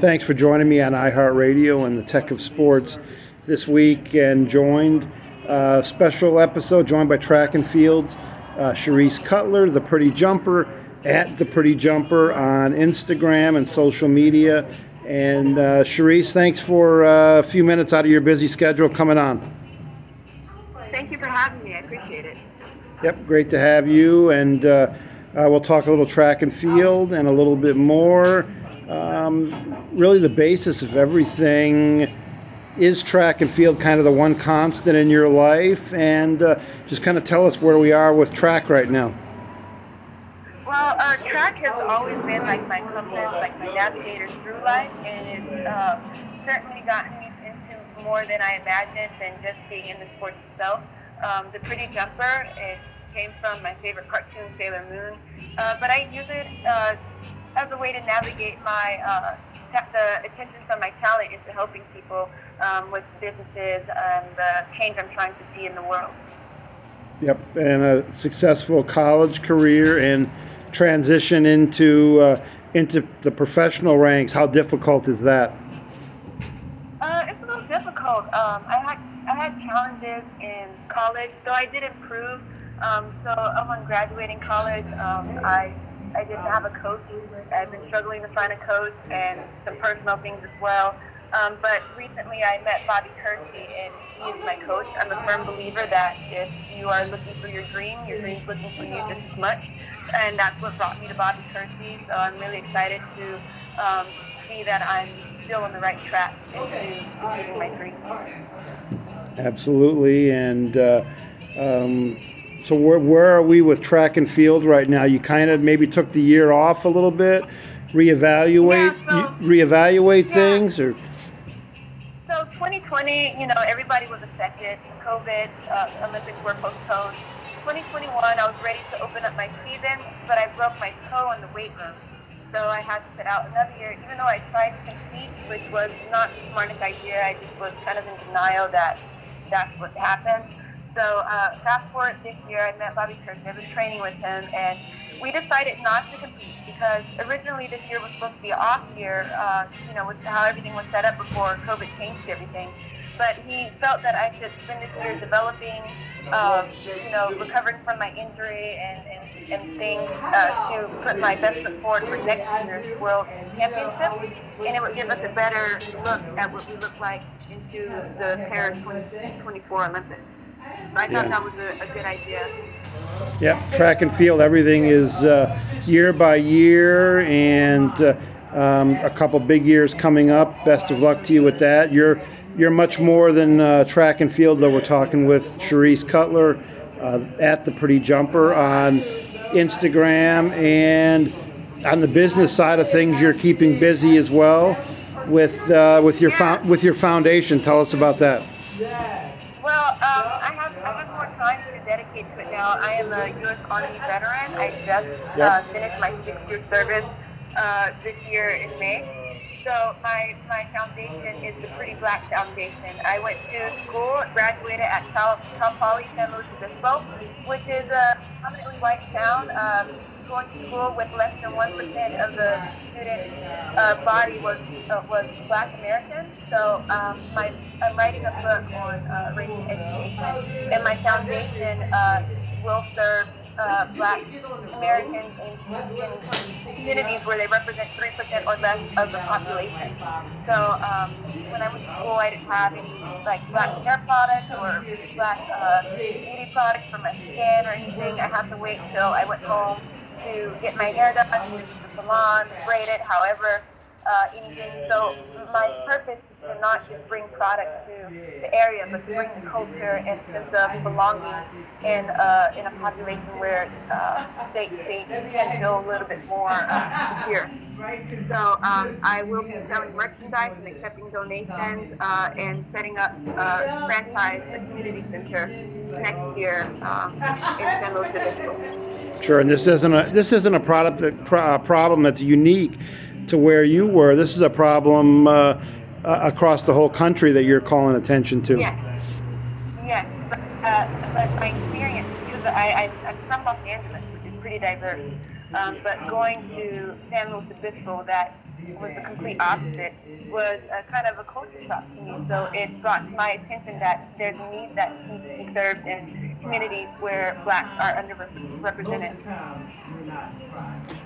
Thanks for joining me on iHeartRadio and the Tech of Sports this week, and joined special episode joined by track and fields Cherise Cutler, the Pretty Jumper, at the Pretty Jumper on Instagram and social media. And Cherise, thanks for a few minutes out of your busy schedule coming on. Thank you for having me. I appreciate it. Yep, great to have you. And we'll talk a little track and field and a little bit more. Really the basis of everything is track and field, kind of the one constant in your life. And just kind of tell us where we are with track right now. Well, track has always been like my compass, like my navigator through life, and it's certainly gotten me into more than I imagined than just being in the sport itself. The Pretty Jumper, it came from my favorite cartoon, Sailor Moon, but I use it as a way to navigate my the attention from my talent into helping people with businesses and the change I'm trying to see in the world. Yep, and a successful college career and transition into the professional ranks. How difficult is that? It's a little difficult. I had challenges in college, though I did improve. So upon graduating college, I didn't have a coach. I've been struggling to find a coach and some personal things as well. But recently I met Bobby Kersee, and he is my coach. I'm a firm believer that if you are looking for your dream, your dream's looking for you just as much. And that's what brought me to Bobby Kersee. So I'm really excited to see that I'm still on the right track into doing my dream. Absolutely. And so where are we with track and field right now? You kind of maybe took the year off a little bit, reevaluate things, or? 2020, you know, everybody was affected. COVID, Olympics were postponed. 2021, I was ready to open up my season, but I broke my toe in the weight room. So I had to sit out another year, even though I tried to compete, which was not the smartest idea. I just was kind of in denial that that's what happened. So fast forward this year, I met Bobby Kersee. I was training with him, and we decided not to compete because originally this year was supposed to be an off year, you know, with how everything was set up before COVID changed everything. But he felt that I should spend this year developing, you know, recovering from my injury and things to put my best foot forward for next year's World Championship. And it would give us a better look at what we look like into the Paris 2024 Olympics. So I thought that was a good idea. Yep, track and field, everything is year by year, and a couple big years coming up. Best of luck to you with that. You're much more than track and field, though. We're talking with Cherise Cutler at the Pretty Jumper on Instagram, and on the business side of things, you're keeping busy as well with your foundation. Tell us about that. Well, I have more time to dedicate to it now. I am a U.S. Army veteran. I just finished my 6-year service this year in May. So my foundation is the Pretty Black Foundation. I went to school, graduated at Cal Poly San Luis Obispo, which is a predominantly white town. Going to school with less than 1% of the student body was Black American. So I'm writing a book on racial education, and my foundation will serve Black Americans in communities where they represent 3% or less of the population. So when I went to school, I didn't have any like Black hair products or Black beauty products for my skin or anything. I had to wait until I went home to get my hair done, to the salon, braid it, however, anything. So my purpose is to not just bring product to the area, but to bring the culture and sense of belonging in a population where they can go a little bit more here. So I will be selling merchandise and accepting donations and setting up a franchise, a community center next year in San Luis Obispo. Sure, and this isn't a product problem that's unique to where you were. This is a problem across the whole country that you're calling attention to. Yes. But my experience, because I'm from Los Angeles, which is pretty diverse. But going to San Luis Obispo, that was the complete opposite, was a kind of a culture shock to me. So it brought to my attention that there's a need that needs to be served in communities where blacks are underrepresented.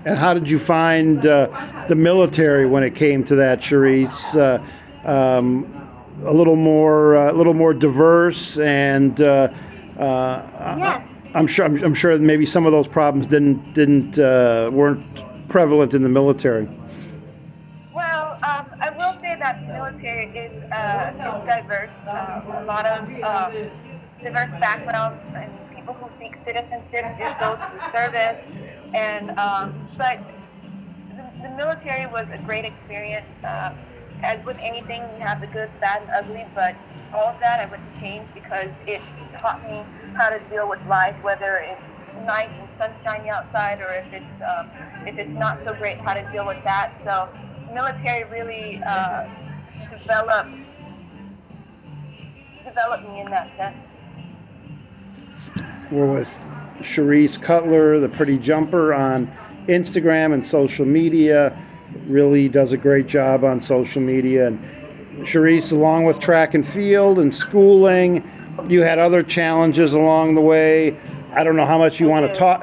And how did you find the military when it came to that, Cherise? A little more diverse, and yes. I'm sure maybe some of those problems weren't prevalent in the military. Well, I will say that the military is diverse. A lot of diverse backgrounds and people who seek citizenship is those who service. And but the military was a great experience. As with anything, you have the good, bad, and ugly, but all of that I wouldn't change because it taught me how to deal with life, whether it's nice and sunshiny outside or if it's not so great, how to deal with that. So military really developed me in that sense. We're with Cherise Cutler, the Pretty Jumper, on Instagram and social media. Really does a great job on social media. And Cherise, along with track and field and schooling, you had other challenges along the way. I don't know how much you want to talk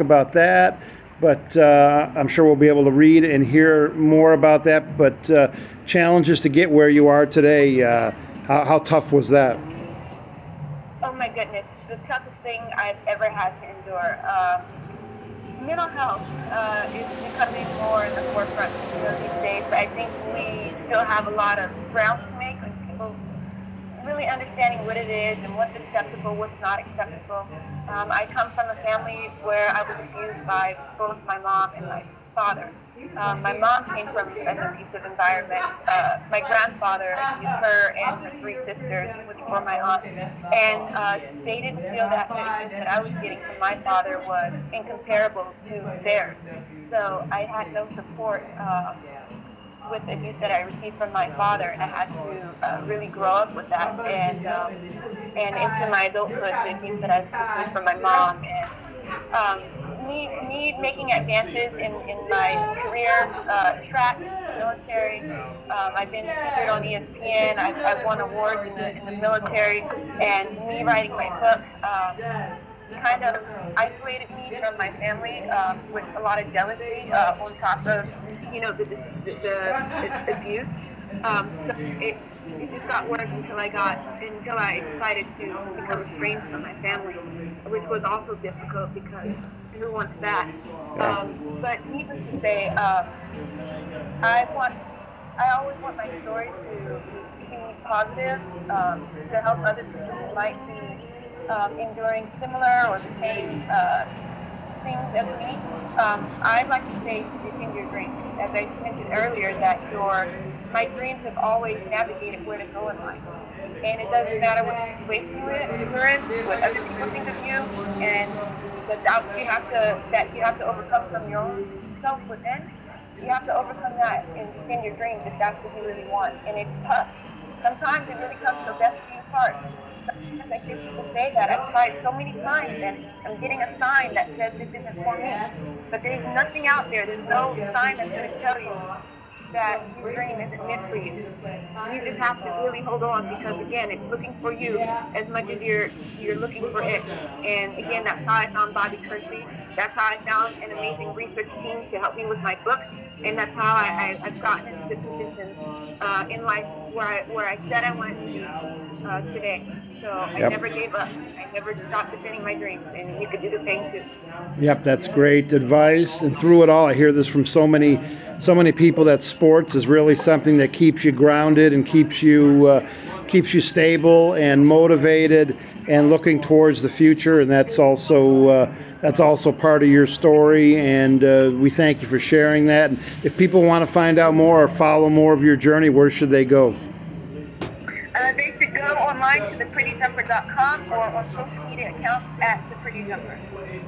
about that, but I'm sure we'll be able to read and hear more about that. But challenges to get where you are today. How tough was that? Oh my goodness, the toughest thing I've ever had to endure. Mental health is becoming more in the forefront these days, but I think we still have a lot of ground to make on people really understanding what it is and what's acceptable, what's not acceptable. I come from a family where I was abused by both my mom and my father. My mom came from an abusive environment. My grandfather abused her and her three sisters, which were my aunt, and they didn't feel that the abuse that I was getting from my father was incomparable to theirs. So I had no support with the abuse that I received from my father, and I had to really grow up with that, and into my adulthood, the abuse that I received from my mom, and me making advances in my career, track, military. I've been featured on ESPN. I've won awards in the military, and me writing my book kind of isolated me from my family with a lot of jealousy on top of the abuse. So it just got worse until I decided to become estranged from my family, which was also difficult because who wants that? But needless to say, I always want my story to be positive, to help other people who might be enduring similar or the same things as me. I'd like to say to defend your dreams. As I mentioned earlier, that my dreams have always navigated where to go in life. And it doesn't matter what situation you're in, what other people think of you, and the doubts you have to overcome from your own self within. You have to overcome that and defend your dreams if that's what you really want. And it's tough. Sometimes it really comes to the best of your heart. Sometimes I hear people say that. I've tried so many times, and I'm getting a sign that says this isn't for me. But there's nothing out there. There's no sign that's going to tell you that your dream isn't meant for you. You just have to really hold on because, again, it's looking for you as much as you're looking for it. And, again, that's how I found Bobby Kersee. That's how I found an amazing research team to help me with my book. And that's how I've gotten into the position in life where I said I wanted to be today. So I never gave up. I never stopped defending my dreams, and you could do the same too. Yep, that's great advice. And through it all, I hear this from so many people that sports is really something that keeps you grounded and keeps you stable and motivated and looking towards the future. And that's also part of your story. And we thank you for sharing that. And if people want to find out more or follow more of your journey, where should they go? They should go online to theprettyjumper.com or on social media accounts at theprettyjumper.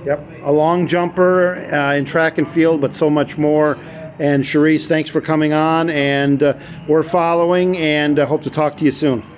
Yep, a long jumper in track and field, but so much more. And Cherise, thanks for coming on, and we're following, and hope to talk to you soon.